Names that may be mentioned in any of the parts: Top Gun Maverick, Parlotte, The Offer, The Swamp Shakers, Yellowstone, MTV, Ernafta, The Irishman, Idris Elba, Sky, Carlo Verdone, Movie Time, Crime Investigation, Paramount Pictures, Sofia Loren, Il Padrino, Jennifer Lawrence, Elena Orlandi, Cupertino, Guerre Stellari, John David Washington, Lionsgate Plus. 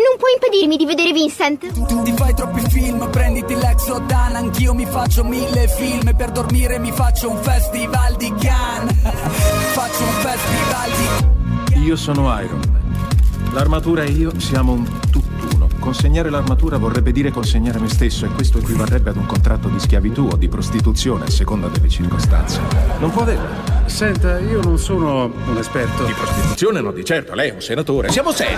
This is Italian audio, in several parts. Non puoi impedirmi di vedere Vincent. Ti fai troppi film, prenditi l'Exodan. Anch'io mi faccio 1000 film. Per dormire mi faccio un festival di Cannes. Faccio un festival di... Io sono Iron Man. L'armatura e io siamo un tutt'uno. Consegnare l'armatura vorrebbe dire consegnare me stesso, e questo equivarrebbe ad un contratto di schiavitù o di prostituzione, a seconda delle circostanze. Non può avere. Senta, io non sono un esperto. Di prostituzione no, di certo, lei è un senatore. Siamo seri!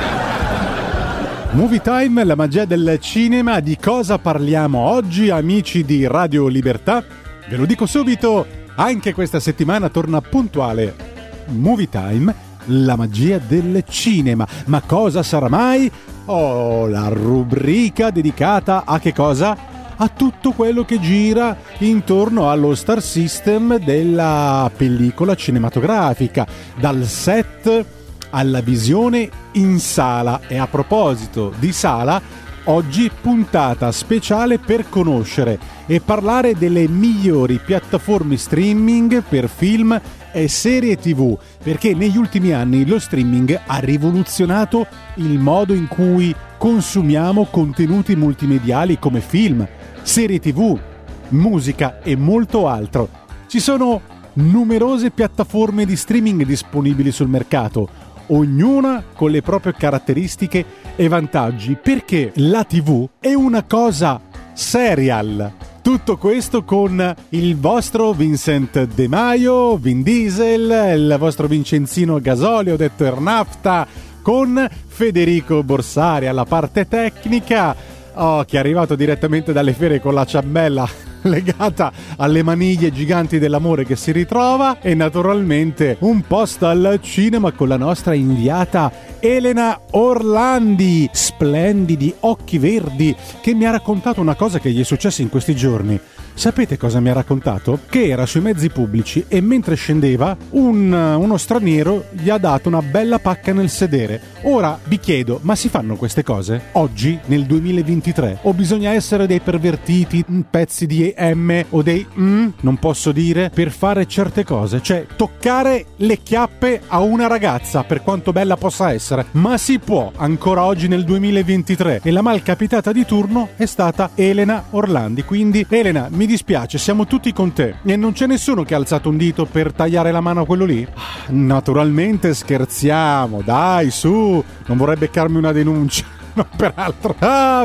Movie Time, la magia del cinema. Di cosa parliamo oggi, amici di Radio Libertà? Ve lo dico subito, anche questa settimana torna puntuale Movie Time, la magia del cinema. Ma cosa sarà mai? Oh, la rubrica dedicata a che cosa? A tutto quello che gira intorno allo star system della pellicola cinematografica, dal set alla visione in sala. E a proposito di sala, oggi puntata speciale per conoscere e parlare delle migliori piattaforme streaming per film e serie TV, perché negli ultimi anni lo streaming ha rivoluzionato il modo in cui consumiamo contenuti multimediali come film, serie TV, musica e molto altro. Ci sono numerose piattaforme di streaming disponibili sul mercato, ognuna con le proprie caratteristiche e vantaggi, perché la TV è una cosa serial. Tutto questo con il vostro Vincent De Maio, Vin Diesel, il vostro Vincenzino Gasolio, detto Ernafta, con Federico Borsari alla parte tecnica, che è arrivato direttamente dalle fiere con la ciambella legata alle maniglie giganti dell'amore che si ritrova, e naturalmente un posto al cinema con la nostra inviata Elena Orlandi, splendidi occhi verdi, che mi ha raccontato una cosa che gli è successa in questi giorni. Sapete cosa mi ha raccontato? Che era sui mezzi pubblici e mentre scendeva uno straniero gli ha dato una bella pacca nel sedere. Ora vi chiedo, ma si fanno queste cose? Oggi, nel 2023? O bisogna essere dei pervertiti, pezzi di M o dei non posso dire, per fare certe cose? Cioè, toccare le chiappe a una ragazza, per quanto bella possa essere. Ma si può, ancora oggi nel 2023. E la malcapitata di turno è stata Elena Orlandi. Quindi, Elena, mi dispiace, siamo tutti con te. E non c'è nessuno che ha alzato un dito per tagliare la mano a quello lì? Naturalmente scherziamo, dai, su. Non vorrei beccarmi una denuncia, non peraltro.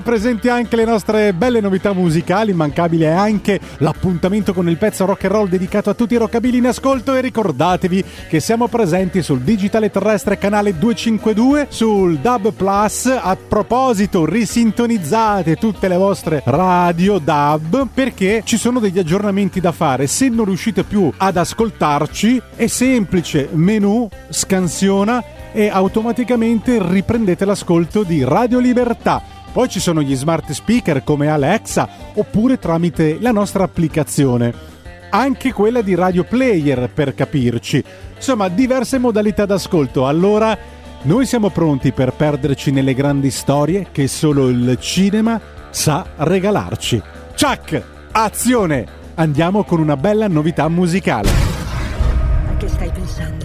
Presenti anche le nostre belle novità musicali. Immancabile anche l'appuntamento con il pezzo rock and roll dedicato a tutti i rockabili in ascolto. E ricordatevi che siamo presenti sul digitale terrestre canale 252, sul DAB Plus. A proposito, risintonizzate tutte le vostre radio DAB, perché ci sono degli aggiornamenti da fare. Se non riuscite più ad ascoltarci, è semplice: menu, scansiona e automaticamente riprendete l'ascolto di Radio Libertà. Poi ci sono gli smart speaker come Alexa, oppure tramite la nostra applicazione, anche quella di Radio Player per capirci. Insomma, diverse modalità d'ascolto. Allora, noi siamo pronti per perderci nelle grandi storie che solo il cinema sa regalarci. Ciak! Azione! Andiamo con una bella novità musicale. A che stai pensando?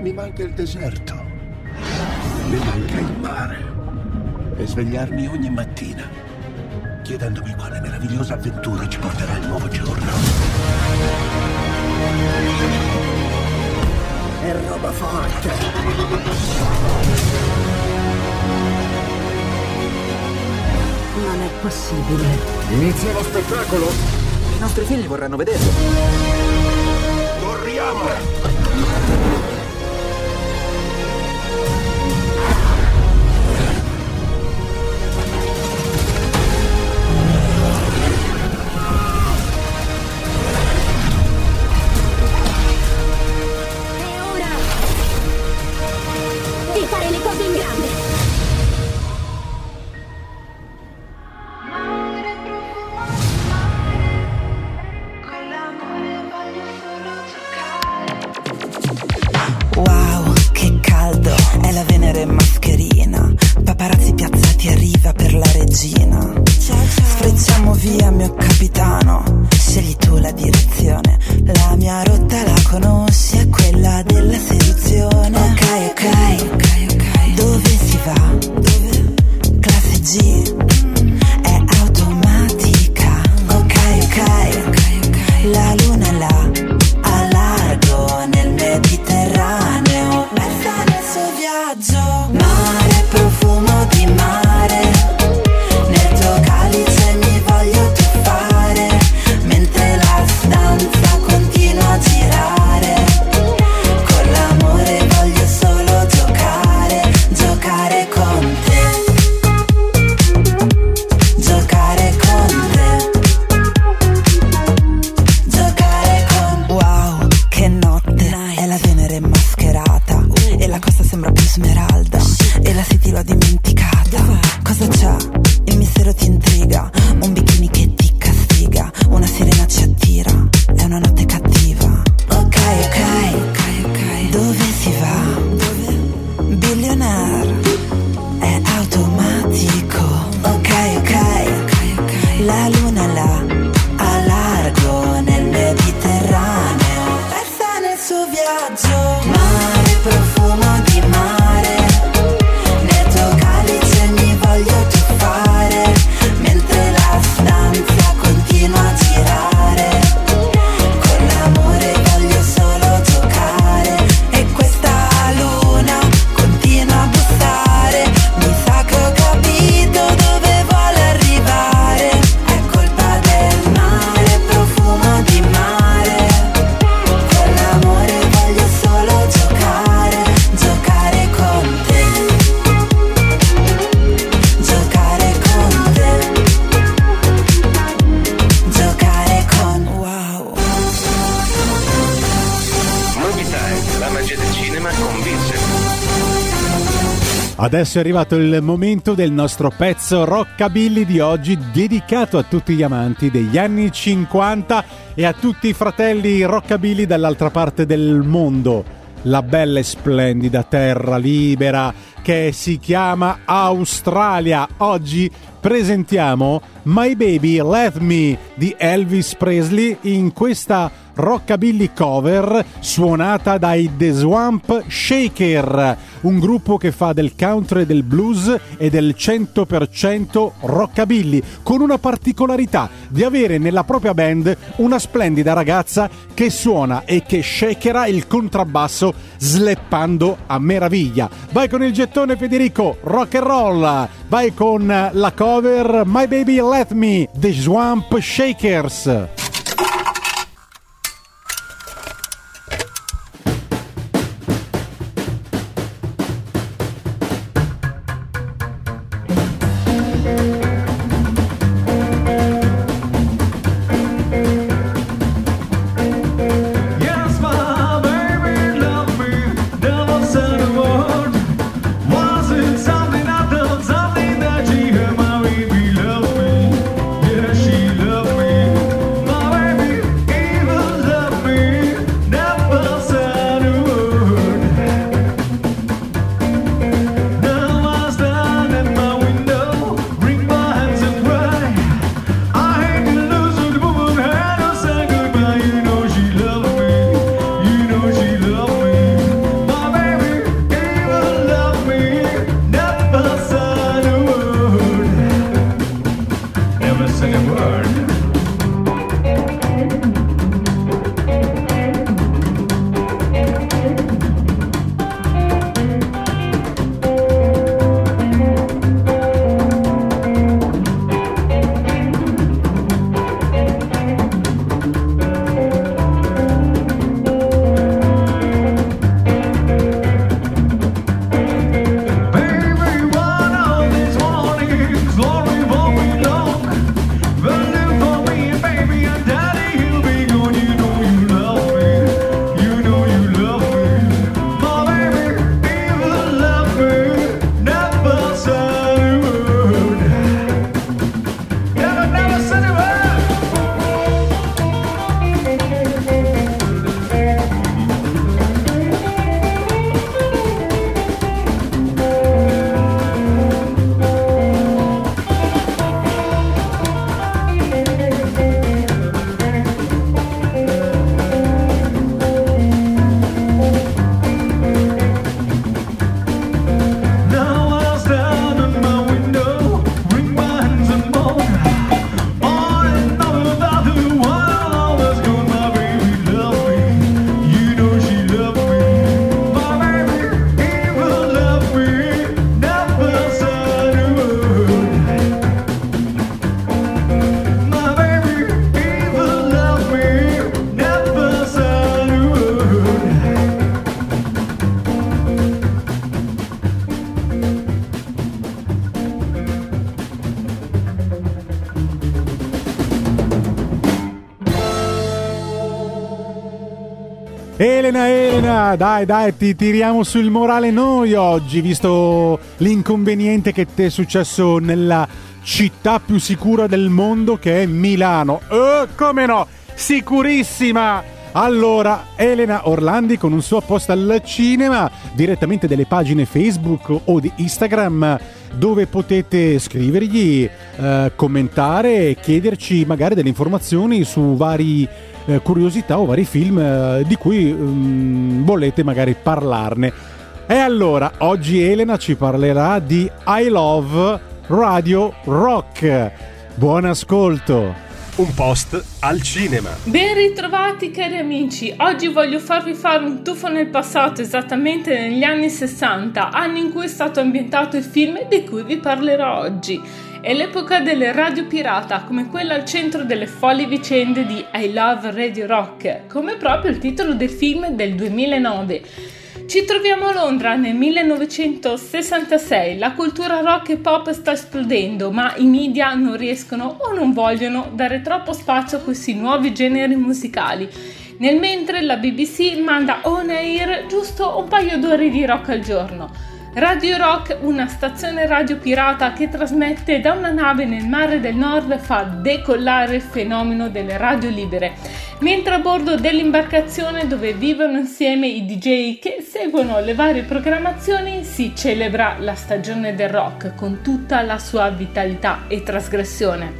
Mi manca il deserto, mi manca il mare e svegliarmi ogni mattina chiedendomi quale meravigliosa avventura ci porterà il nuovo giorno. È roba forte. Non è possibile. Inizia lo spettacolo. I nostri figli vorranno vederlo. Corriamo! Adesso è arrivato il momento del nostro pezzo rockabilly di oggi, dedicato a tutti gli amanti degli anni 50 e a tutti i fratelli rockabilly dall'altra parte del mondo, la bella e splendida terra libera che si chiama Australia. Oggi presentiamo My Baby Let Me di Elvis Presley in questa rockabilly cover suonata dai The Swamp Shakers, un gruppo che fa del country, del blues e del 100% rockabilly, con una particolarità di avere nella propria band una splendida ragazza che suona e che shakera il contrabbasso sleppando a meraviglia. Vai con il gettone, Federico, rock and roll, vai con la cover My Baby Let Me, The Swamp Shakers. Elena, dai, ti tiriamo sul morale noi oggi, visto l'inconveniente che ti è successo nella città più sicura del mondo, che è Milano. Come no, sicurissima! Allora, Elena Orlandi con un suo post al cinema, direttamente dalle pagine Facebook o di Instagram, dove potete scrivergli, commentare e chiederci magari delle informazioni su vari curiosità o vari film di cui volete magari parlarne. E allora, oggi Elena ci parlerà di I Love Radio Rock. Buon ascolto! Un post al cinema. Ben ritrovati cari amici, oggi voglio farvi fare un tuffo nel passato, esattamente negli anni 60, anni in cui è stato ambientato il film di cui vi parlerò oggi. È l'epoca delle radio pirata, come quella al centro delle folli vicende di I Love Radio Rock, come proprio il titolo del film del 2009. Ci troviamo a Londra nel 1966, la cultura rock e pop sta esplodendo, ma i media non riescono o non vogliono dare troppo spazio a questi nuovi generi musicali. Nel mentre la BBC manda on air giusto un paio d'ore di rock al giorno. Radio Rock, una stazione radio pirata che trasmette da una nave nel mare del nord, fa decollare il fenomeno delle radio libere, mentre a bordo dell'imbarcazione dove vivono insieme i DJ che seguono le varie programmazioni si celebra la stagione del rock con tutta la sua vitalità e trasgressione.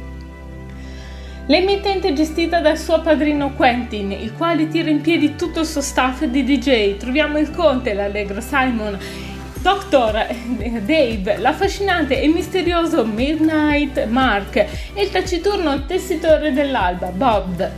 L'emittente è gestita dal suo padrino Quentin, il quale tira in piedi tutto il suo staff di DJ. Troviamo il Conte, l'Allegro Simon, Dr. Dave, l'affascinante e misterioso Midnight Mark e il taciturno tessitore dell'alba, Bob.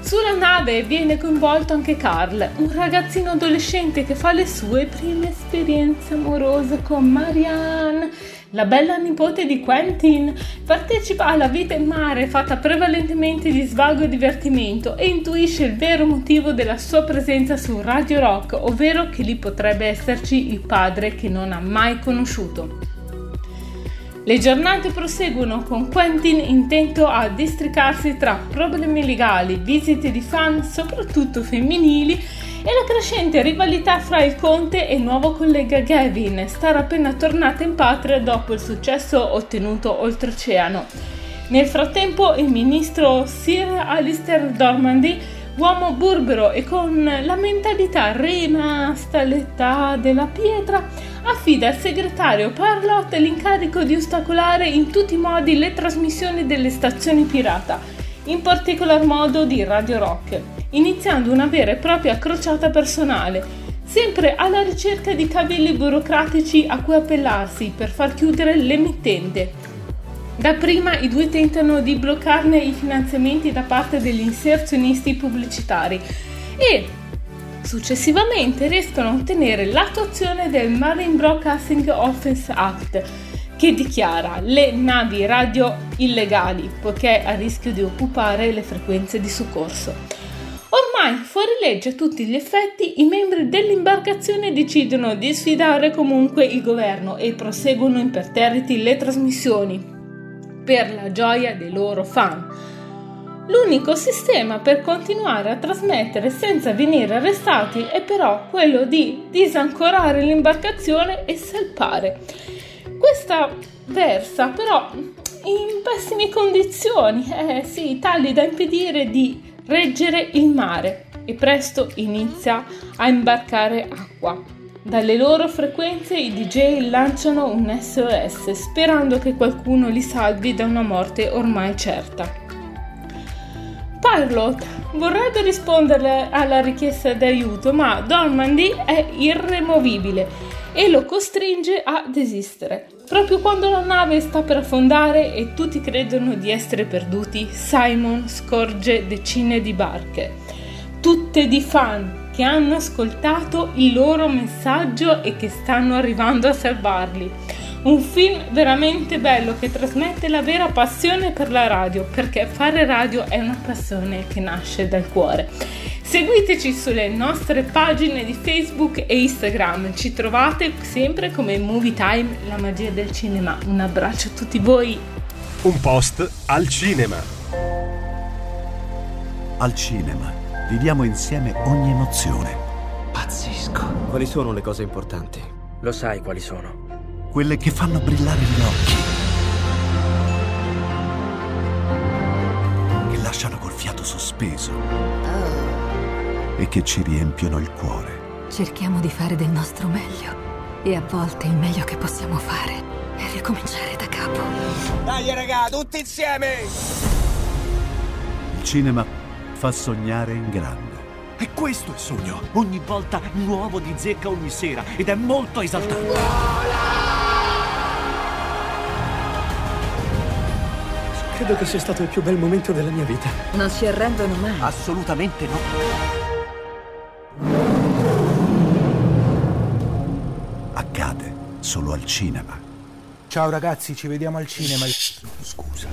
Sulla nave viene coinvolto anche Carl, un ragazzino adolescente che fa le sue prime esperienze amorose con Marianne, la bella nipote di Quentin. Partecipa alla vita in mare fatta prevalentemente di svago e divertimento e intuisce il vero motivo della sua presenza su Radio Rock, ovvero che lì potrebbe esserci il padre che non ha mai conosciuto. Le giornate proseguono con Quentin intento a districarsi tra problemi legali, visite di fan, soprattutto femminili, e la crescente rivalità fra il Conte e il nuovo collega Gavin, star appena tornata in patria dopo il successo ottenuto oltreoceano. Nel frattempo il ministro Sir Alistair Dormandy, uomo burbero e con la mentalità rimasta all'età della pietra, affida al segretario Parlotte l'incarico di ostacolare in tutti i modi le trasmissioni delle stazioni pirata, in particolar modo di Radio Rock, iniziando una vera e propria crociata personale, sempre alla ricerca di cavilli burocratici a cui appellarsi per far chiudere l'emittente. Dapprima i due tentano di bloccarne i finanziamenti da parte degli inserzionisti pubblicitari e successivamente riescono a ottenere l'attuazione del Marine Broadcasting Offense Act, che dichiara le navi radio illegali, poiché a rischio di occupare le frequenze di soccorso. Ormai fuori legge a tutti gli effetti, i membri dell'imbarcazione decidono di sfidare comunque il governo e proseguono imperterriti le trasmissioni, per la gioia dei loro fan. L'unico sistema per continuare a trasmettere senza venire arrestati è però quello di disancorare l'imbarcazione e salpare. Questa versa però in pessime condizioni, tali da impedire di reggere il mare, e presto inizia a imbarcare acqua. Dalle loro frequenze i DJ lanciano un SOS sperando che qualcuno li salvi da una morte ormai certa. Parlotte vorrebbe rispondere alla richiesta d'aiuto, ma Dormandy è irremovibile e lo costringe a desistere. Proprio quando la nave sta per affondare e tutti credono di essere perduti, Simon scorge decine di barche, tutte di fan che hanno ascoltato il loro messaggio e che stanno arrivando a salvarli. Un film veramente bello che trasmette la vera passione per la radio, perché fare radio è una passione che nasce dal cuore. Seguiteci sulle nostre pagine di Facebook e Instagram, ci trovate sempre come Movie Time, la magia del cinema. Un abbraccio a tutti voi! Un post al cinema. Al cinema. Viviamo insieme ogni emozione. Pazzesco. Quali sono le cose importanti? Lo sai quali sono. Quelle che fanno brillare gli occhi. Che lasciano col fiato sospeso. E che ci riempiono il cuore. Cerchiamo di fare del nostro meglio. E a volte il meglio che possiamo fare è ricominciare da capo. Dai raga, tutti insieme! Il cinema fa sognare in grande. E questo è il sogno. Ogni volta nuovo di zecca ogni sera. Ed è molto esaltante. Credo che sia stato il più bel momento della mia vita. Non si arrendono mai. Assolutamente no. Solo al cinema. Ciao ragazzi, ci vediamo al cinema. Scusa.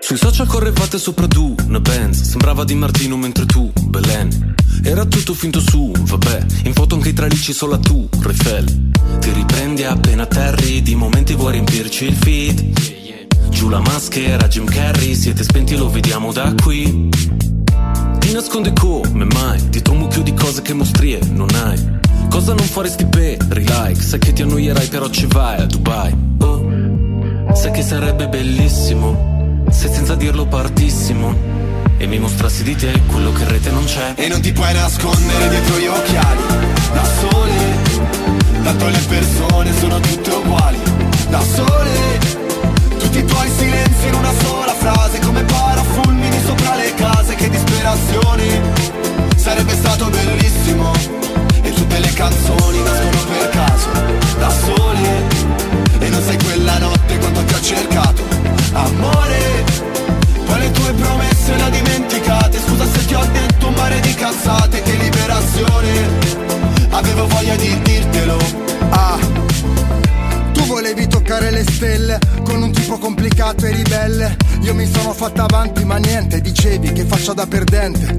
Sui social correvate sopra Dune, Benz. Sembrava Di Martino mentre tu, Belen. Era tutto finto su, vabbè. In foto anche i tralicci solo a tu, Refel. Ti riprendi appena atterri. Di momenti vuoi riempirci il feed. Giù la maschera, Jim Carrey, siete spenti, lo vediamo da qui. Ti nascondi come mai, dietro un mucchio di cose che mostrie non hai. Cosa non faresti per i like, sai che ti annoierai però ci vai a Dubai. Oh, sai che sarebbe bellissimo, se senza dirlo partissimo. E mi mostrassi di te quello che in rete non c'è. E non ti puoi nascondere dietro gli occhiali, da sole. Tanto le persone sono tutte uguali, da sole. Tutti i tuoi silenzi in una sola frase, come parafulmini sopra le case. Che disperazione, sarebbe stato bellissimo. E tutte le canzoni nascono per caso, da sole. E non sai quella notte quanto ti ho cercato, amore. Poi le tue promesse le dimenticate. Scusa se ti ho detto un mare di cazzate. Che liberazione, avevo voglia di dirtelo. Ah, volevi toccare le stelle con un tipo complicato e ribelle. Io mi sono fatta avanti ma niente, dicevi che faccia da perdente.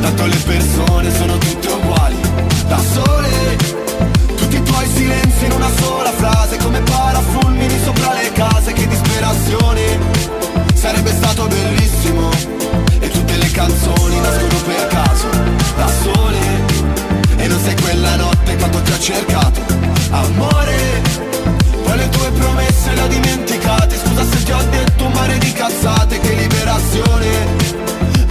Tanto le persone sono tutte uguali, da sole. Tutti i tuoi silenzi in una sola frase, come parafulmini sopra le case. Che disperazione, sarebbe stato bellissimo. E tutte le canzoni nascono per caso, da sole. E non sei quella notte quanto ti ho cercato, amore. Poi le tue promesse le ho dimenticate. Scusa se ti ho detto un mare di cazzate. Che liberazione,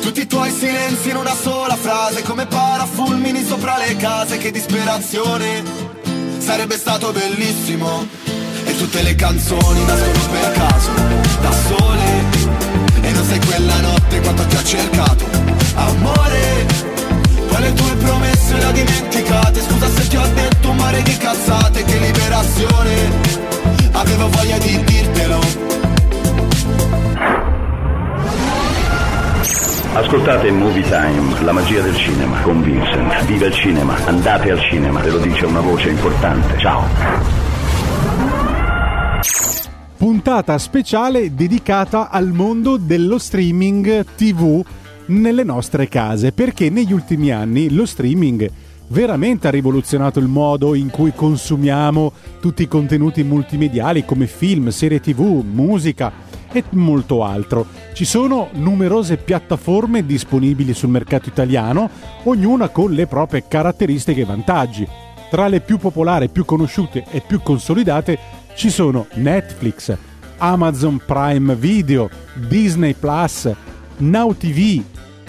Tutti i tuoi silenzi in una sola frase, come parafulmini sopra le case. Che disperazione, sarebbe stato bellissimo. E tutte le canzoni nascono per caso, da sole. E non sei quella notte quanto ti ho cercato, amore. Poi le tue promesse le ho dimenticate. Scusa se ti ho detto un mare di cazzate. Che liberazione, avevo voglia di dirtelo. Ascoltate Movie Time, la magia del cinema, con Vincent. Viva il cinema, andate al cinema, ve lo dice una voce importante. Ciao. Puntata speciale dedicata al mondo dello streaming TV nelle nostre case, perché negli ultimi anni lo streaming veramente ha rivoluzionato il modo in cui consumiamo tutti i contenuti multimediali come film, serie TV, musica e molto altro. Ci sono numerose piattaforme disponibili sul mercato italiano, ognuna con le proprie caratteristiche e vantaggi. Tra le più popolari, più conosciute e più consolidate ci sono Netflix, Amazon Prime Video, Disney Plus, Now TV,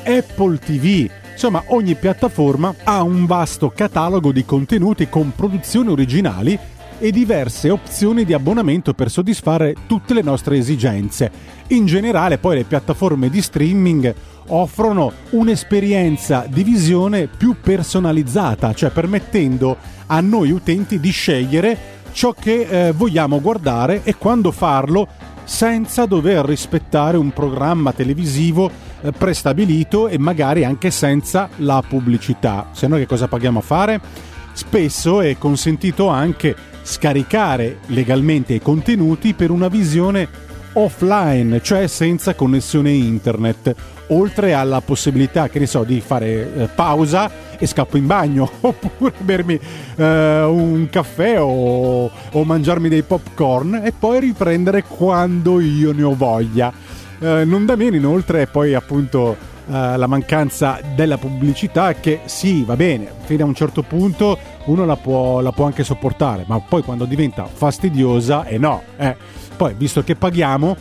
Apple TV. Insomma, ogni piattaforma ha un vasto catalogo di contenuti con produzioni originali e diverse opzioni di abbonamento per soddisfare tutte le nostre esigenze. In generale, poi, le piattaforme di streaming offrono un'esperienza di visione più personalizzata, cioè permettendo a noi utenti di scegliere ciò che vogliamo guardare e quando farlo, senza dover rispettare un programma televisivo prestabilito e magari anche senza la pubblicità. Se no, che cosa paghiamo a fare? Spesso è consentito anche scaricare legalmente i contenuti per una visione offline, cioè senza connessione internet, oltre alla possibilità, che ne so, di fare pausa e scappo in bagno, oppure bermi un caffè o mangiarmi dei popcorn e poi riprendere quando io ne ho voglia. Non da meno inoltre poi appunto la mancanza della pubblicità, che sì, va bene, fino a un certo punto uno la può anche sopportare, ma poi quando diventa fastidiosa Poi, visto che paghiamo,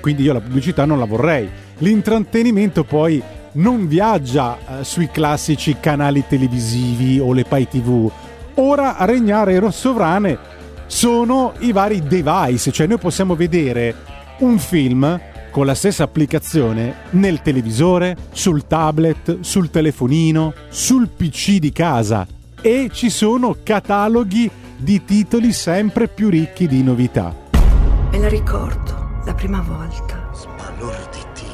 quindi io la pubblicità non la vorrei. L'intrattenimento poi non viaggia sui classici canali televisivi o le pay TV. Ora a regnare sovrane sono i vari device, cioè noi possiamo vedere un film con la stessa applicazione nel televisore, sul tablet, sul telefonino, sul PC di casa, e ci sono cataloghi di titoli sempre più ricchi di novità. Me la ricordo, la prima volta. Sbalorditivo.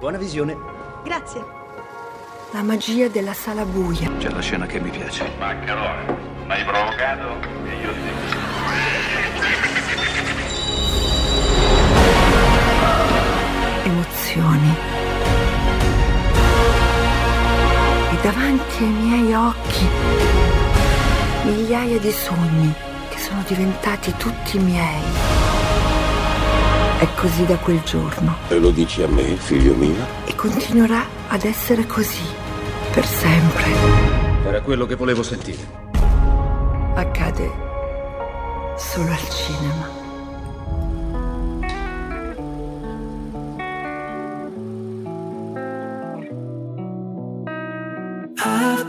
Buona visione. Grazie. La magia della sala buia. C'è la scena che mi piace. Maccherone, m'hai provocato e io ti devo. Emozioni. E davanti ai miei occhi migliaia di sogni che sono diventati tutti miei. È così da quel giorno. E lo dici a me, figlio mio? E continuerà ad essere così, per sempre. Era quello che volevo sentire. Accade solo al cinema. I've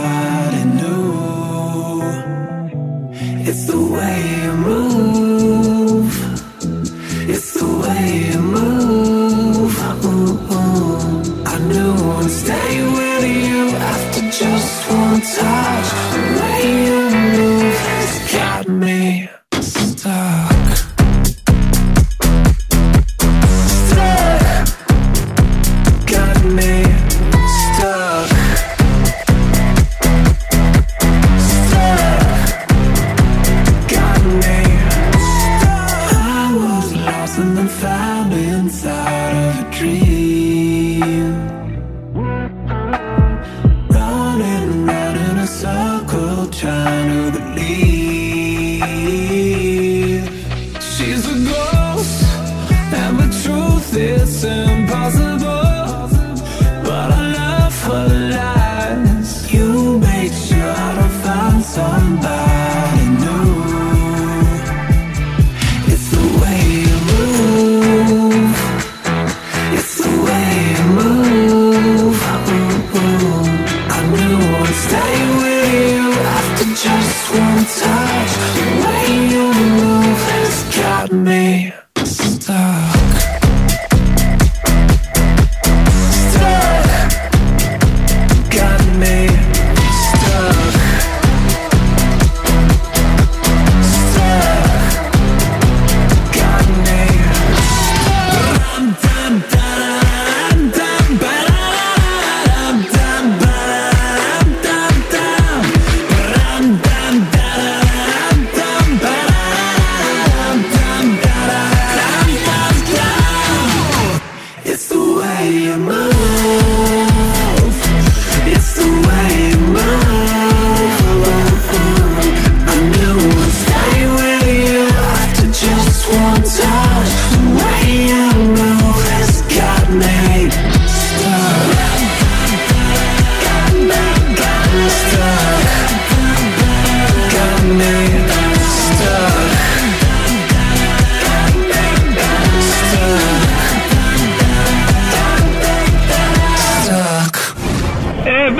new. It's the way you move. It's the way you move. Stay with you after just one touch. The way you move has got me stuck. Stuck. Got me stuck. Stuck. Got me stuck. I was lost and then found inside of a dream. Trying to believe she's a ghost, and the truth is impossible. But I love her lies. You make sure I don't find somebody new. It's the way you move. It's the way you move. Ooh, ooh. I knew I'd stay with you. Just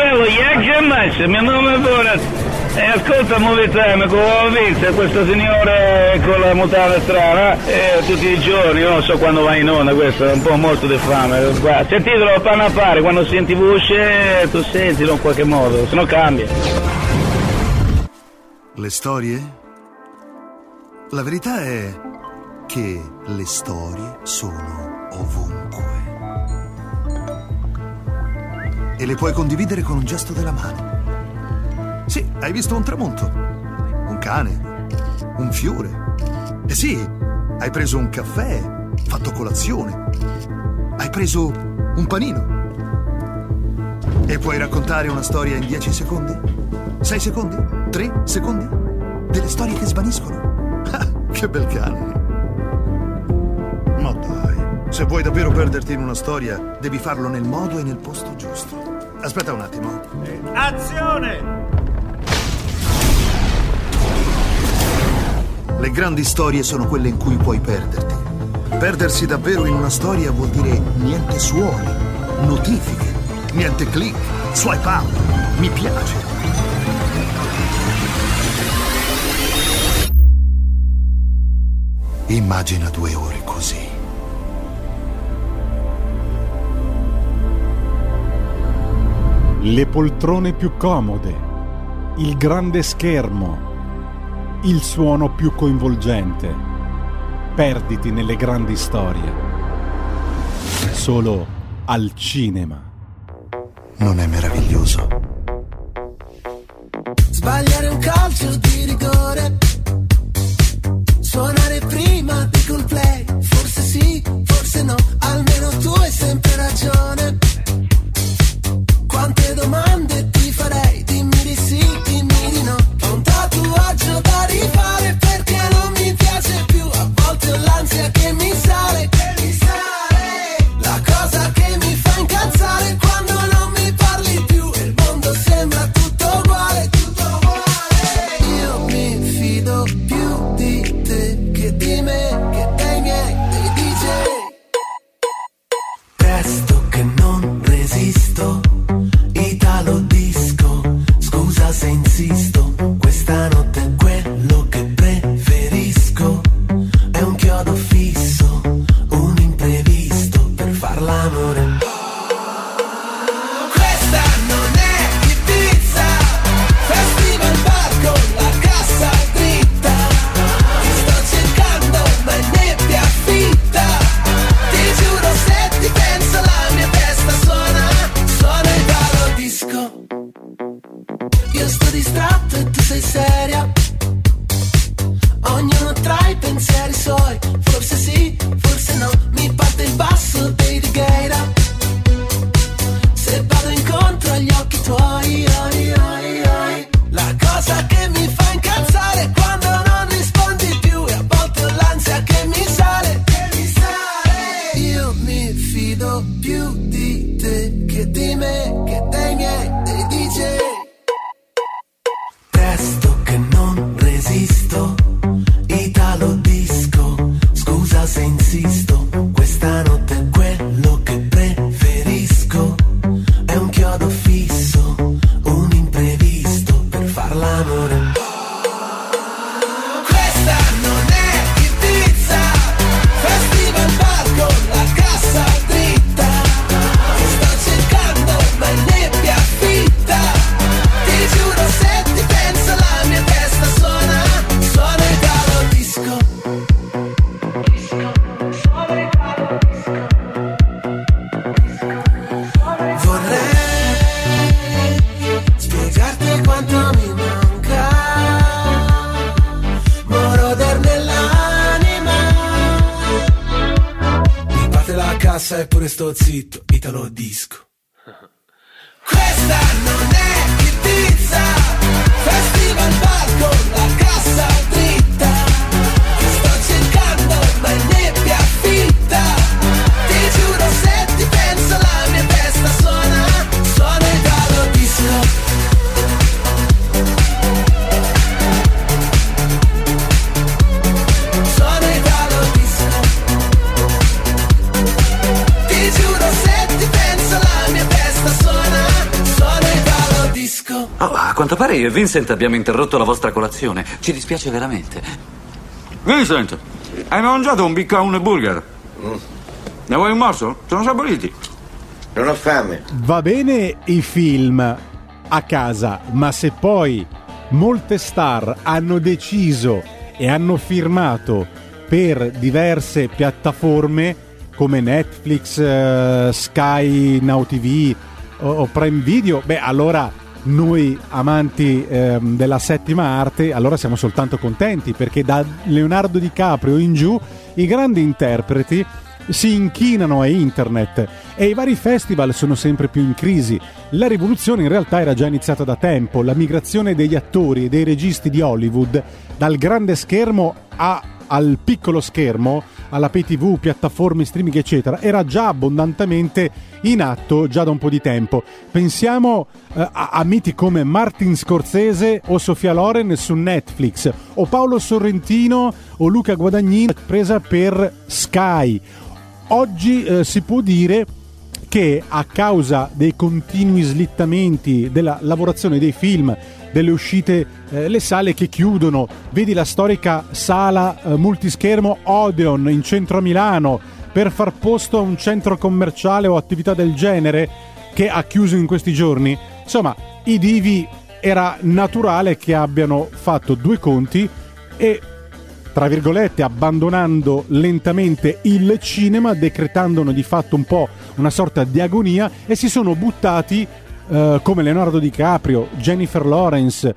bello, Jack Giammazza, mio nome è Borat. E ascolta Movie Time, come ho visto questo signore con la mutanda strana tutti i giorni, io non so quando va in onda questo, è un po' morto di fame. Guarda, sentitelo, panna a pari, quando senti voce tu sentilo in qualche modo, se no cambia. Le storie? La verità è che le storie sono ovunque. E le puoi condividere con un gesto della mano. Sì, hai visto un tramonto, un cane, un fiore. E sì, hai preso un caffè, fatto colazione, hai preso un panino. E puoi raccontare una storia in 10 secondi, 6 secondi, 3 secondi, delle storie che svaniscono. Ah, che bel cane. Ma dai, se vuoi davvero perderti in una storia, devi farlo nel modo e nel posto giusto. Aspetta un attimo. Azione! Le grandi storie sono quelle in cui puoi perderti. Perdersi davvero in una storia vuol dire niente suoni, notifiche, niente click, swipe up, mi piace. Immagina 2 ore così. Le poltrone più comode, il grande schermo, il suono più coinvolgente. Perditi nelle grandi storie. Solo al cinema. Non è meraviglioso? Sbagliare un calcio di rigore, suonare prima di goal play. Forse sì, forse no, almeno tu hai sempre ragione. Quante domande ti farei, dimmi di sì, dimmi di no. Ho un tatuaggio da rifare perché non mi piace più. A volte ho l'ansia che mi sale, la cosa che mi fa incazzare quando non mi parli più. Il mondo sembra tutto uguale, tutto uguale. Io mi fido più di te che di me, che dei miei, dei DJ. Presto che non resisto, Italo disco, scusa se insisto, questa notte è quello che preferisco, è un chiodo fisso, un imprevisto per far l'amore. Questa non è Ibiza, festival bar con la cassa dritta, ti sto cercando ma è nebbia fitta, ti giuro se ti penso la mia testa suona il ballo disco. Io sto distratto e tu sei seria, ognuno tra i pensieri suoi, forse sì, forse no, mi parte il basso dei righeira, se vado incontro agli occhi tuoi, oi, oi, oi. La cosa che mi fa incazzare è quando non rispondi più e a volte ho l'ansia che mi sale, che mi sale. Io mi fido più di te che di me, che dei miei, dei DJ. Presto che non resisto, Italo disco, scusa se insisto, questa notte è quello che preferisco, è un chiodo fisso, un imprevisto per far l'amore. Questa non è Ibiza, festival bar con la cassa dritta, ti sto cercando ma è nebbia fitta, ti giuro se ti penso la mia testa suona il ballo disco. Vorrei spiegarti quanto mi manca, moroder nell'anima, mi parte la cassa eppure sto zitto, Italo disco. Questa non è Ibiza, festival bar con la cassa dritta, ti sto cercando ma è nebbia fitta, ti giuro se ti penso la mia testa suona il ballo disco. Suona il ballo Oh, a quanto pare io e Vincent abbiamo interrotto la vostra colazione. Ci dispiace veramente. Vincent, hai mangiato un biccone burger? Ne vuoi un morso? Sono saporiti. Non ho fame. Va bene i film a casa, ma se poi molte star hanno deciso e hanno firmato per diverse piattaforme come Netflix, Sky, Now TV o Prime Video, beh, allora noi amanti della settima arte, allora siamo soltanto contenti, perché da Leonardo DiCaprio in giù i grandi interpreti si inchinano a internet e i vari festival sono sempre più in crisi. La rivoluzione in realtà era già iniziata da tempo, la migrazione degli attori e dei registi di Hollywood dal grande schermo al piccolo schermo, alla pay TV, piattaforme, streaming eccetera, era già abbondantemente in atto già da un po' di tempo. Pensiamo a miti come Martin Scorsese o Sofia Loren su Netflix, o Paolo Sorrentino o Luca Guadagnino presa per Sky. Oggi si può dire che a causa dei continui slittamenti della lavorazione dei film, delle uscite, le sale che chiudono, vedi la storica sala multischermo Odeon in centro a Milano per far posto a un centro commerciale o attività del genere che ha chiuso in questi giorni. Insomma, i divi era naturale che abbiano fatto due conti e, tra virgolette, abbandonando lentamente il cinema, decretandone di fatto un po' una sorta di agonia, e si sono buttati come Leonardo DiCaprio, Jennifer Lawrence,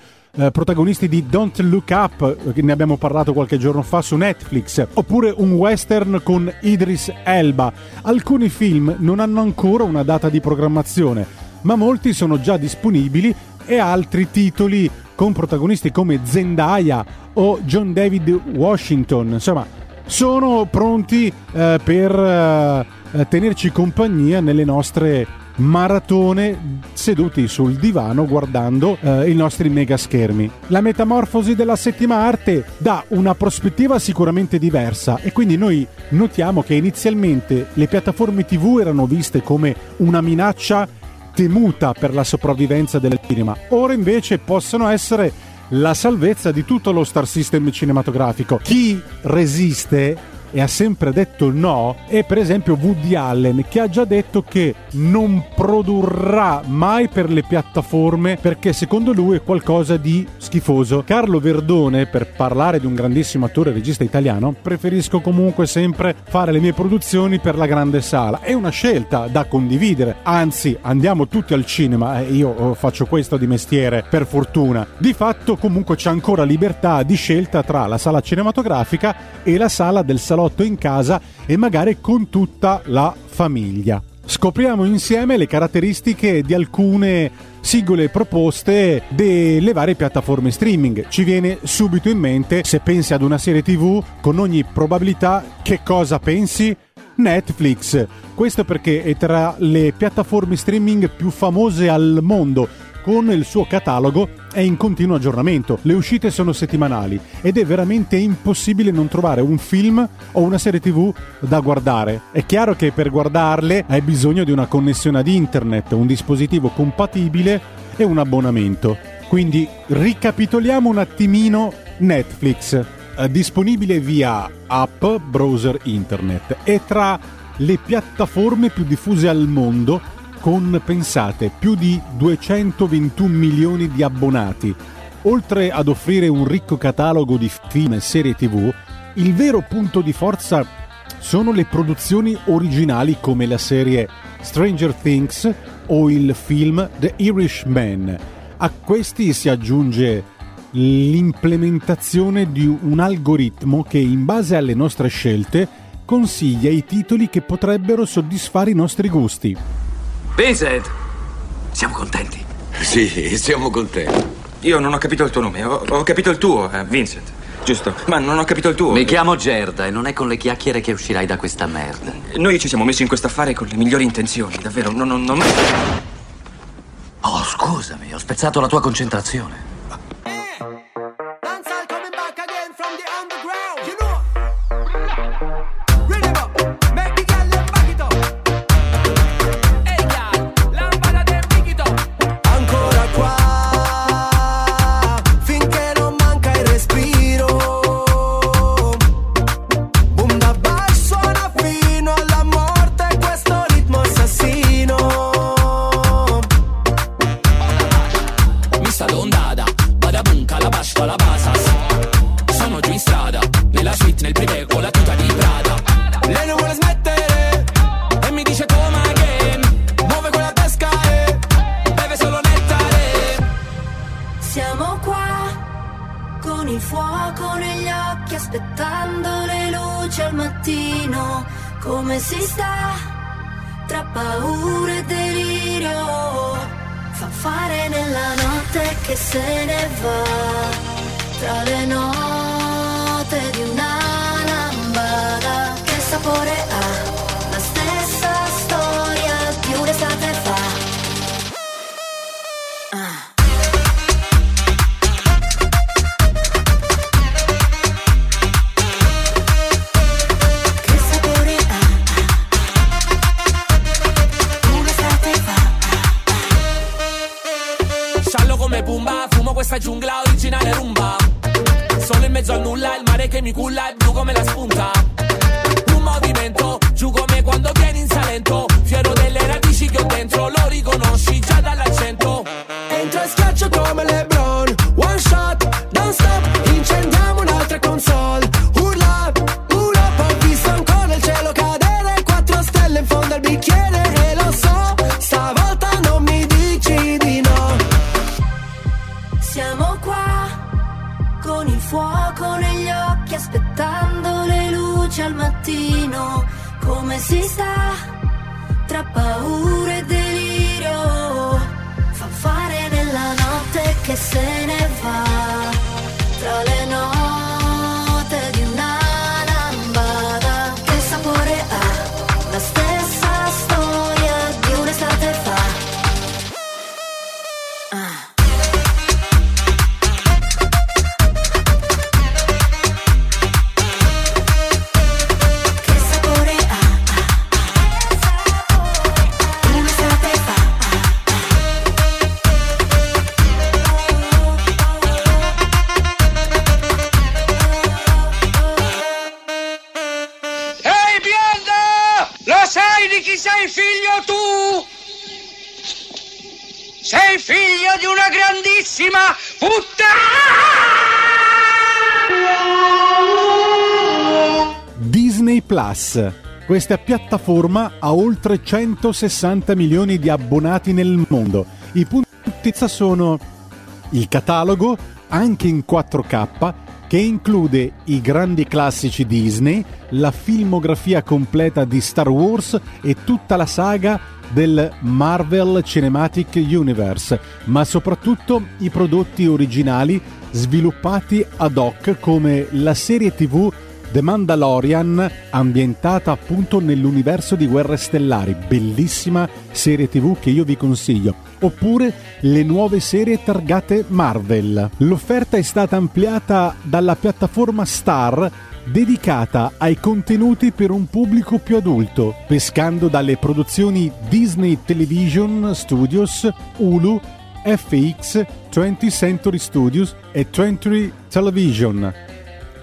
protagonisti di Don't Look Up, che ne abbiamo parlato qualche giorno fa su Netflix, oppure un western con Idris Elba. Alcuni film non hanno ancora una data di programmazione, ma molti sono già disponibili, e altri titoli con protagonisti come Zendaya o John David Washington, insomma, sono pronti per tenerci compagnia nelle nostre maratone, seduti sul divano guardando i nostri mega schermi. La metamorfosi della settima arte dà una prospettiva sicuramente diversa, e quindi noi notiamo che inizialmente le piattaforme TV erano viste come una minaccia temuta per la sopravvivenza del cinema. Ora invece possono essere la salvezza di tutto lo star system cinematografico. Chi resiste e ha sempre detto no è per esempio Woody Allen, che ha già detto che non produrrà mai per le piattaforme perché secondo lui è qualcosa di schifoso. Carlo Verdone, per parlare di un grandissimo attore e regista italiano, preferisco comunque sempre fare le mie produzioni per la grande sala. È una scelta da condividere, anzi andiamo tutti al cinema, io faccio questo di mestiere per fortuna. Di fatto comunque c'è ancora libertà di scelta tra la sala cinematografica e la sala del salotto in casa, e magari con tutta la famiglia. Scopriamo insieme le caratteristiche di alcune singole proposte delle varie piattaforme streaming. Ci viene subito in mente, se pensi ad una serie TV, con ogni probabilità che cosa pensi? Netflix. Questo perché è tra le piattaforme streaming più famose al mondo, con il suo catalogo è in continuo aggiornamento, le uscite sono settimanali ed è veramente impossibile non trovare un film o una serie TV da guardare. È chiaro che per guardarle hai bisogno di una connessione ad internet, un dispositivo compatibile e un abbonamento. Quindi ricapitoliamo un attimino Netflix, disponibile via app, browser, internet, e tra le piattaforme più diffuse al mondo, con, pensate, più di 221 milioni di abbonati. Oltre ad offrire un ricco catalogo di film e serie TV, il vero punto di forza sono le produzioni originali, come la serie Stranger Things o il film The Irishman. A questi si aggiunge l'implementazione di un algoritmo che, in base alle nostre scelte, consiglia i titoli che potrebbero soddisfare i nostri gusti. Vincent, siamo contenti. Sì, siamo contenti. Io non ho capito il tuo nome, ho capito il tuo, Vincent, giusto? Ma non ho capito il tuo. Mi chiamo Gerda e non è con le chiacchiere che uscirai da questa merda. Noi ci siamo messi in quest'affare con le migliori intenzioni, davvero, non... Oh, scusami, ho spezzato la tua concentrazione. fuoco negli occhi, aspettando le luci al mattino. Come si sta tra paura e delirio, fa fare nella notte che se ne va, tra le note di una lambada. Che sapore ha la stessa storia più un'estate fa? Questa giungla originale rumba, solo in mezzo al nulla, il mare che mi culla è blu come la spunta. Un movimento, giù come quando vieni in Salento, fiero delle radici che ho dentro, lo riconosci già dall'accento. Entro e schiaccio come LeBron, one shot, don't stop, incendiamo un'altra console. Urla, urla, ho visto ancora il cielo cadere, 4 stelle in fondo al bicchiere. E lo so, stavolta non mi dici di no. Siamo qua, con il fuoco negli occhi, aspettando le luci al mattino. Come si sta, tra paura e delirio, fa fare nella notte che se ne va, tra le note di una lambada. Che sapore ha la stessa storia di un'estate fa? Sei figlio di una grandissima puttana! Disney Plus. Questa piattaforma ha oltre 160 milioni di abbonati nel mondo. I punti di forza sono il catalogo, anche in 4K, che include i grandi classici Disney, la filmografia completa di Star Wars e tutta la saga del Marvel Cinematic Universe, ma soprattutto i prodotti originali sviluppati ad hoc, come la serie TV The Mandalorian, ambientata appunto nell'universo di Guerre Stellari, bellissima serie TV che io vi consiglio, oppure le nuove serie targate Marvel. L'offerta è stata ampliata dalla piattaforma Star, dedicata ai contenuti per un pubblico più adulto, pescando dalle produzioni Disney Television Studios, Hulu, FX, 20th Century Studios e 20th Television.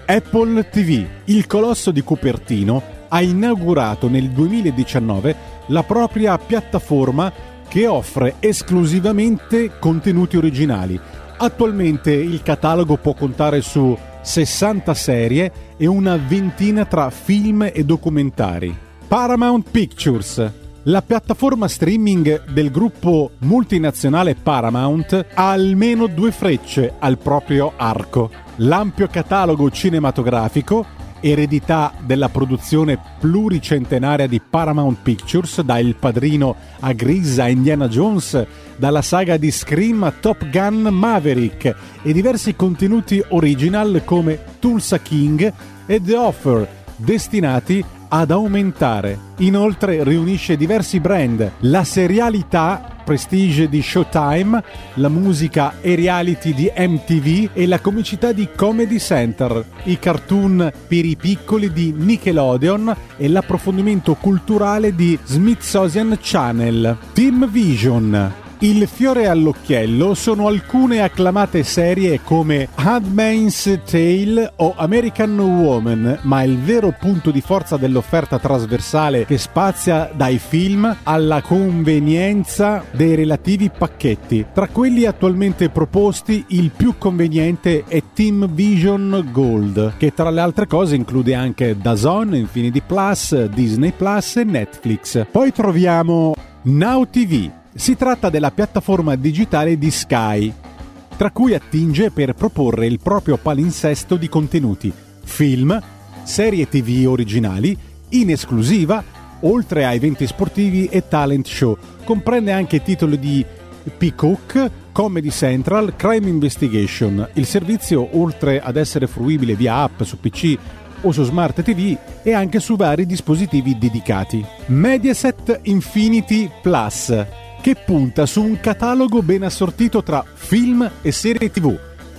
Apple TV, il colosso di Cupertino, ha inaugurato nel 2019 la propria piattaforma che offre esclusivamente contenuti originali. Attualmente il catalogo può contare su 60 serie e una ventina tra film e documentari. Paramount Pictures. La piattaforma streaming del gruppo multinazionale Paramount ha almeno 2 frecce al proprio arco: l'ampio catalogo cinematografico, eredità della produzione pluricentenaria di Paramount Pictures, da Il Padrino a Grease a Indiana Jones, dalla saga di Scream a Top Gun Maverick, e diversi contenuti original come Tulsa King e The Offer, destinati ad aumentare. Inoltre riunisce diversi brand, la serialità prestige di Showtime, la musica e reality di MTV e la comicità di Comedy Central, i cartoon per i piccoli di Nickelodeon e l'approfondimento culturale di Smithsonian Channel. Team Vision. Il fiore all'occhiello sono alcune acclamate serie come Handmaid's Tale o American Woman, ma il vero punto di forza dell'offerta trasversale, che spazia dai film alla convenienza dei relativi pacchetti. Tra quelli attualmente proposti, il più conveniente è Team Vision Gold, che tra le altre cose include anche DAZN, Infinity Plus, Disney Plus e Netflix. Poi troviamo Now TV. Si tratta della piattaforma digitale di Sky. tra cui attinge per proporre il proprio palinsesto di contenuti, film, serie TV originali, in esclusiva, oltre a eventi sportivi e talent show. Comprende anche titoli di Peacock, Comedy Central, Crime Investigation. Il servizio, oltre ad essere fruibile via app su PC o su Smart TV, è anche su vari dispositivi dedicati. Mediaset Infinity Plus, che punta su un catalogo ben assortito tra film e serie TV,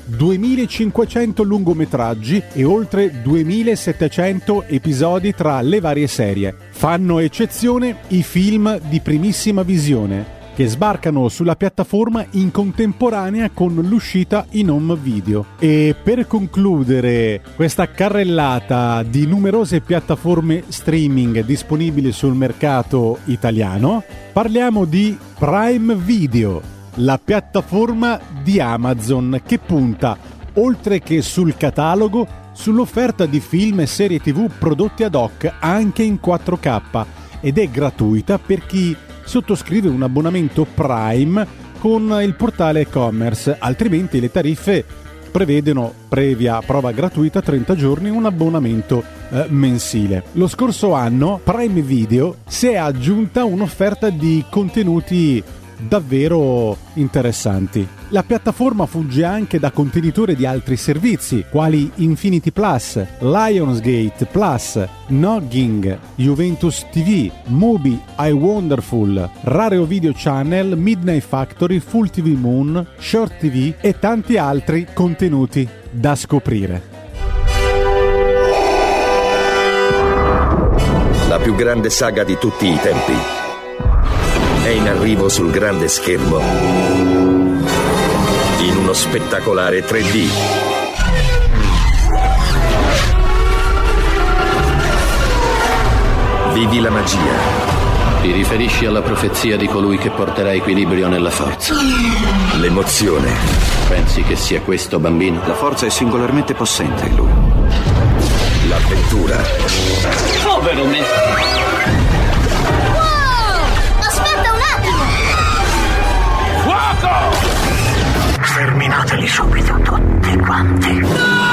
2500 lungometraggi e oltre 2700 episodi tra le varie serie. Fanno eccezione i film di primissima visione, che sbarcano sulla piattaforma in contemporanea con l'uscita in home video. E per concludere questa carrellata di numerose piattaforme streaming disponibili sul mercato italiano, parliamo di Prime Video, la piattaforma di Amazon che punta, oltre che sul catalogo, sull'offerta di film e serie TV prodotti ad hoc anche in 4K, ed è gratuita per chi sottoscrive un abbonamento Prime con il portale e-commerce, altrimenti le tariffe prevedono, previa prova gratuita 30 giorni, un abbonamento mensile. Lo scorso anno Prime Video si è aggiunta un'offerta di contenuti davvero interessanti. La piattaforma funge anche da contenitore di altri servizi, quali Infinity Plus, Lionsgate Plus, Nogging, Juventus TV, Mubi, I Wonderful, Rareo Video Channel, Midnight Factory, Full TV Moon, Short TV e tanti altri contenuti da scoprire. La più grande saga di tutti i tempi è in arrivo sul grande schermo, in uno spettacolare 3D. Vivi la magia. Ti riferisci alla profezia di colui che porterà equilibrio nella forza. L'emozione. Pensi che sia questo bambino? La forza è singolarmente possente in lui. L'avventura. Povero me! Sterminateli subito tutti quanti. No!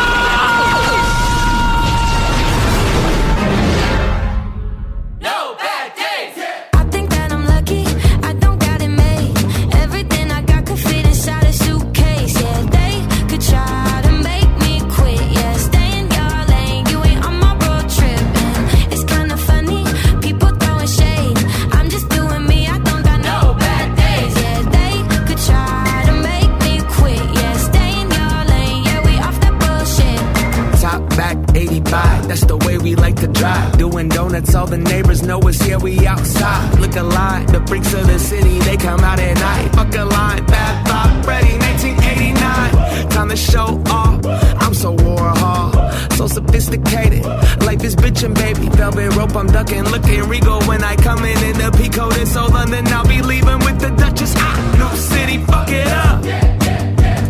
All the neighbors know it's here, we outside. Look alive, the freaks of the city, they come out at night. Fuck a line, bad vibe, ready, 1989. Time to show off, I'm so Warhol, so sophisticated. Life is bitchin', baby, velvet rope, I'm ducking. Looking regal when I come in the peacoat. It's all London, I'll be leaving with the Duchess. New city, fuck it up.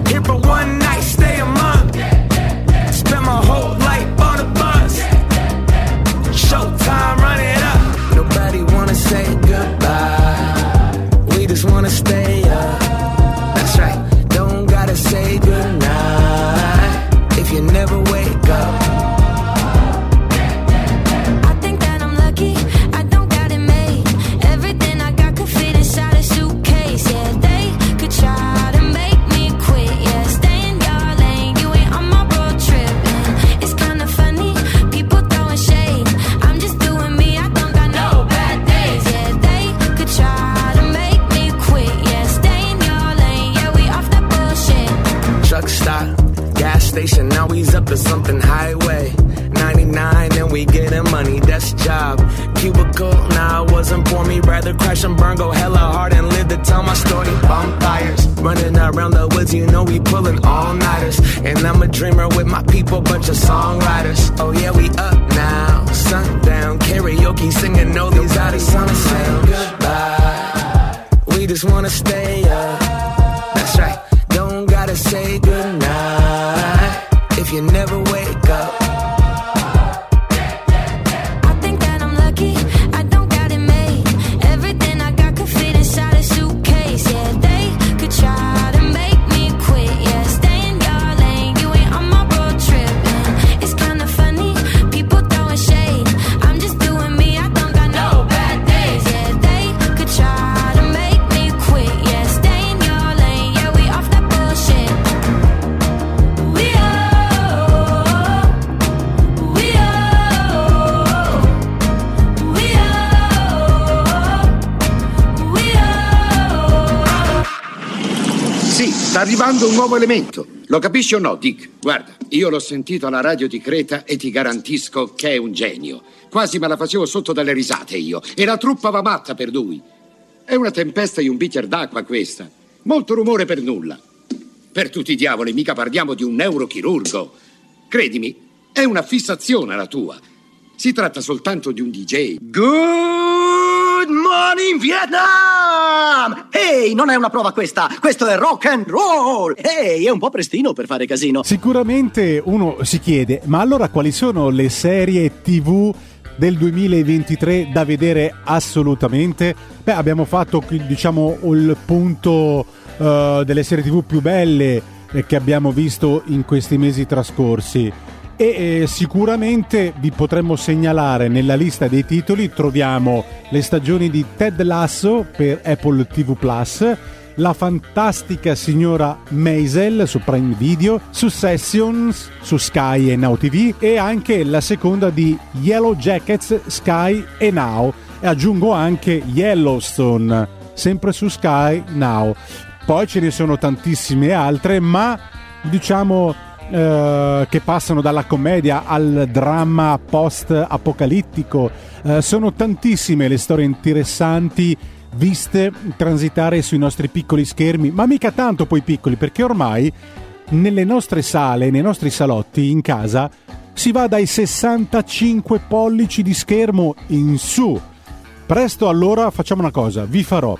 Here for one night, stay a month. Spend my whole life on a bus. Showtime, run it up. Nobody wanna say goodbye. We just wanna stay up. That's right. Don't gotta say goodnight if you never wake up. Now he's up to something highway 99 and we getting money, that's job. Cubicle, nah, it wasn't for me. Rather crash and burn, go hella hard and live to tell my story. Bonfires, running around the woods, you know we pulling all-nighters. And I'm a dreamer with my people, bunch of songwriters. Oh yeah, we up now, sundown, karaoke, singing all these artists on the sound. Goodbye, we just wanna stay up. That's right, don't gotta say goodnight if you never wake up. I think that I'm lucky, I don't got it made. Everything I got could fit inside a suitcase. Yeah, they could try to make me quit, yeah. Sì, sta arrivando un nuovo elemento. Lo capisci o no, Dick? Guarda, io l'ho sentito alla radio di Creta e ti garantisco che è un genio. Quasi me la facevo sotto dalle risate io. E la truppa va matta per lui. È una tempesta in un bicchiere d'acqua questa. Molto rumore per nulla. Per tutti i diavoli, mica parliamo di un neurochirurgo. Credimi, è una fissazione la tua. Si tratta soltanto di un DJ. Good morning Vietnam! Ehi, hey, non è una prova questa, questo è rock and roll! Ehi, hey, è un po' prestino per fare casino. Sicuramente uno si chiede, ma allora quali sono le serie TV del 2023 da vedere assolutamente? Beh, abbiamo fatto, diciamo, il punto delle serie TV più belle che abbiamo visto in questi mesi trascorsi. E sicuramente vi potremmo segnalare nella lista dei titoli troviamo le stagioni di Ted Lasso per Apple TV Plus, La fantastica signora Maisel su Prime Video, Successions su Sky e Now TV e anche la seconda di Yellow Jackets, Sky e Now, e aggiungo anche Yellowstone sempre su Sky Now. Poi ce ne sono tantissime altre, ma diciamo che passano dalla commedia al dramma post-apocalittico. Sono tantissime le storie interessanti viste transitare sui nostri piccoli schermi, ma mica tanto poi piccoli, perché ormai nelle nostre sale, nei nostri salotti in casa si va dai 65 pollici di schermo in su. Presto allora facciamo una cosa, vi farò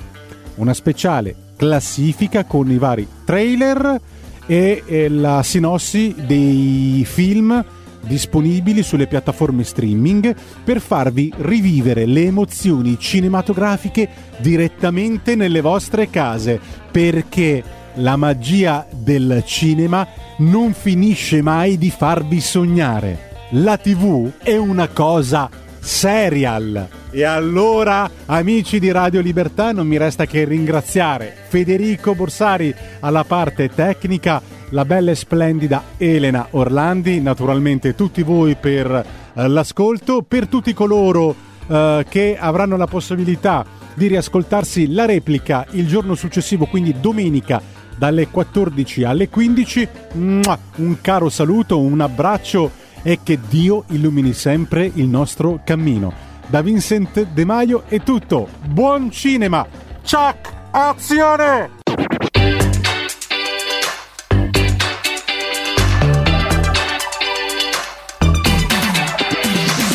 una speciale classifica con i vari trailer e la sinossi dei film disponibili sulle piattaforme streaming per farvi rivivere le emozioni cinematografiche direttamente nelle vostre case, perché la magia del cinema non finisce mai di farvi sognare. La TV è una cosa serial. E allora, amici di Radio Libertà, non mi resta che ringraziare Federico Borsari alla parte tecnica, la bella e splendida Elena Orlandi, naturalmente tutti voi per l'ascolto, per tutti coloro che avranno la possibilità di riascoltarsi la replica il giorno successivo, quindi domenica dalle 14 alle 15. Un caro saluto, un abbraccio e che Dio illumini sempre il nostro cammino. Da Vincent De Maio è tutto, buon cinema, ciak, azione!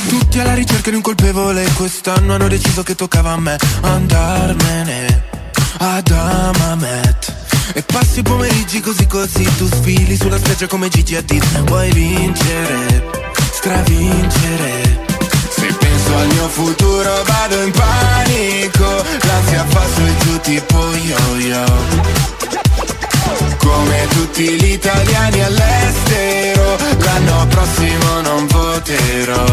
Tutti alla ricerca di un colpevole, quest'anno hanno deciso che toccava a me andarmene ad Amamet. E passi i pomeriggi così così, tu sfili sulla spiaggia come Gigi Hadid. Vuoi vincere, stravincere. Se penso al mio futuro vado in panico, l'ansia fa su e giù tipo yo-yo. Come tutti gli italiani all'estero, l'anno prossimo non voterò.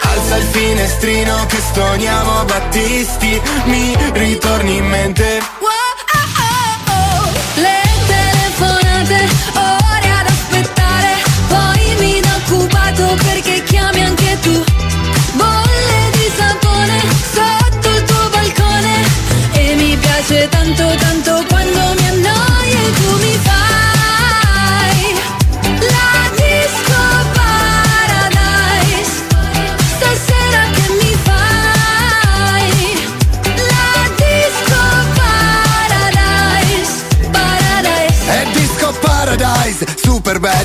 Alza il finestrino che stoniamo Battisti, mi ritorni in mente. Le telefonate, ore ad aspettare, poi mi inoccupato perché chiami anche tu. Bolle di sapone sotto il tuo balcone e mi piace tanto tanto quando mi annoio e tu mi fai la disco paradise. Stasera che mi fai la disco paradise, paradise. È disco paradise, super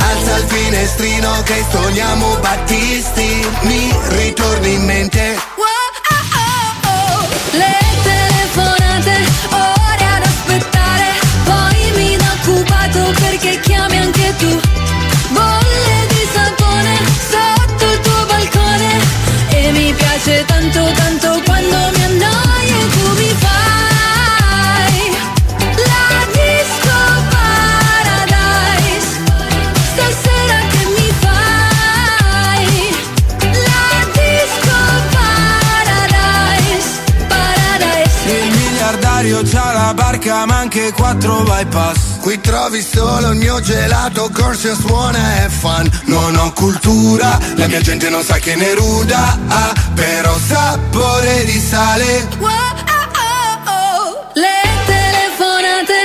Alza il finestrino che sogniamo Battisti, mi ritorni in mente. Wow, oh, oh, oh. Le telefonate, ore ad aspettare, poi mi inoccupato perché chiami anche tu. Bolle di sapone sotto il tuo balcone e mi piace tanto tanto quando mi annoio e tu mi fai la vita. una barca ma anche 4 bypass. Qui trovi solo il mio gelato, corso suona e fan. Non ho cultura, la mia gente non sa che ne ruda, ah, però sapore di sale. Wow, oh, oh, oh. Le telefonate,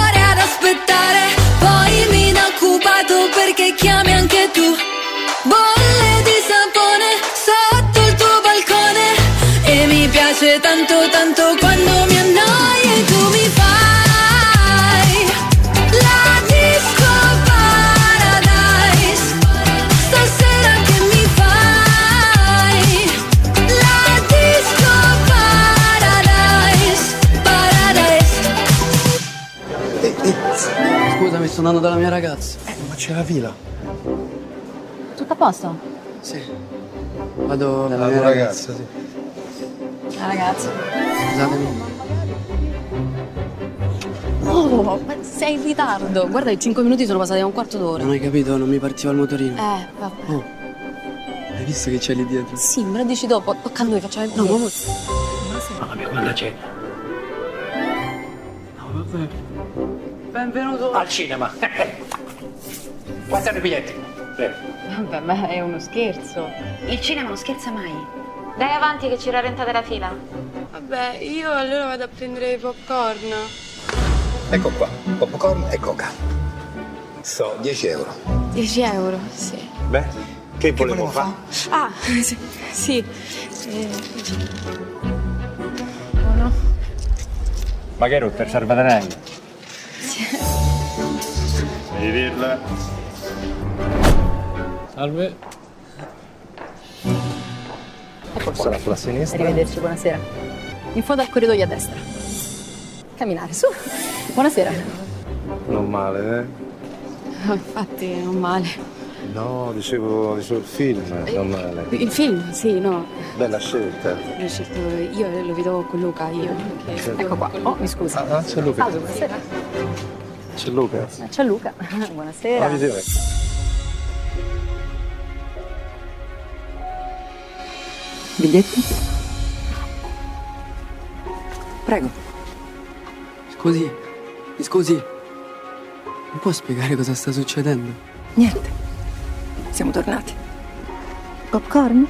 ore ad aspettare, poi mi da occupato perché chiami anche tu. Bolle di sapone sotto il tuo balcone e mi piace tanto tanto quando mi annoio e tu mi fai. Scusami, sto andando dalla mia ragazza. Ma c'è la fila. Tutto a posto? Sì. Vado dalla mia ragazza, sì. La ragazza. Scusatemi. Oh, ma sei in ritardo. Guarda, i 5 minuti sono passati a un quarto d'ora. Non hai capito, non mi partiva il motorino. Vabbè. Oh. Hai visto che c'è lì dietro? Sì, me lo dici dopo. Tocca a noi, facciamo il... No, ma... Mamma mia, guarda c'è. No, vabbè. Benvenuto al cinema. Guardate i biglietti. Vabbè, ma è uno scherzo. Il cinema non scherza mai. Dai avanti che ci rallentate la fila. Vabbè, io allora vado a prendere i popcorn. Ecco qua, popcorn e coca. So, 10 euro. 10 euro, sì. Beh, che volevo fare? Ah, sì. Sì. Buono. Ma che rotto, il salvadanaio? Devi dirla. Salve. Forse la sulla sinistra. Arrivederci, buonasera. In fondo al corridoio a destra. Camminare, su. Buonasera. Non male, eh? Infatti, non male. No, dicevo il film, non male. Il film, sì, no. Bella scelta. L'ho scelto io, lo vedo con Luca, io. Okay. Ecco qua. Oh, mi scusa. Ah, c'è Luca. Ah, buonasera. C'è Luca. C'è Luca. Buonasera. Buonasera. Biglietti? Prego. Scusi, mi scusi. Mi può spiegare cosa sta succedendo? Niente. Siamo tornati. Popcorn?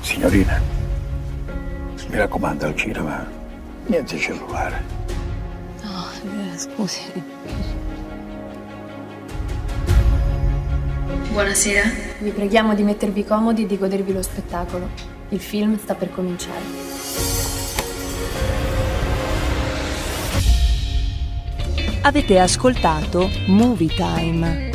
Signorina. Mi raccomando al cinema, niente cellulare. No, scusi. Buonasera. Vi preghiamo di mettervi comodi e di godervi lo spettacolo. Il film sta per cominciare. Avete ascoltato Movie Time.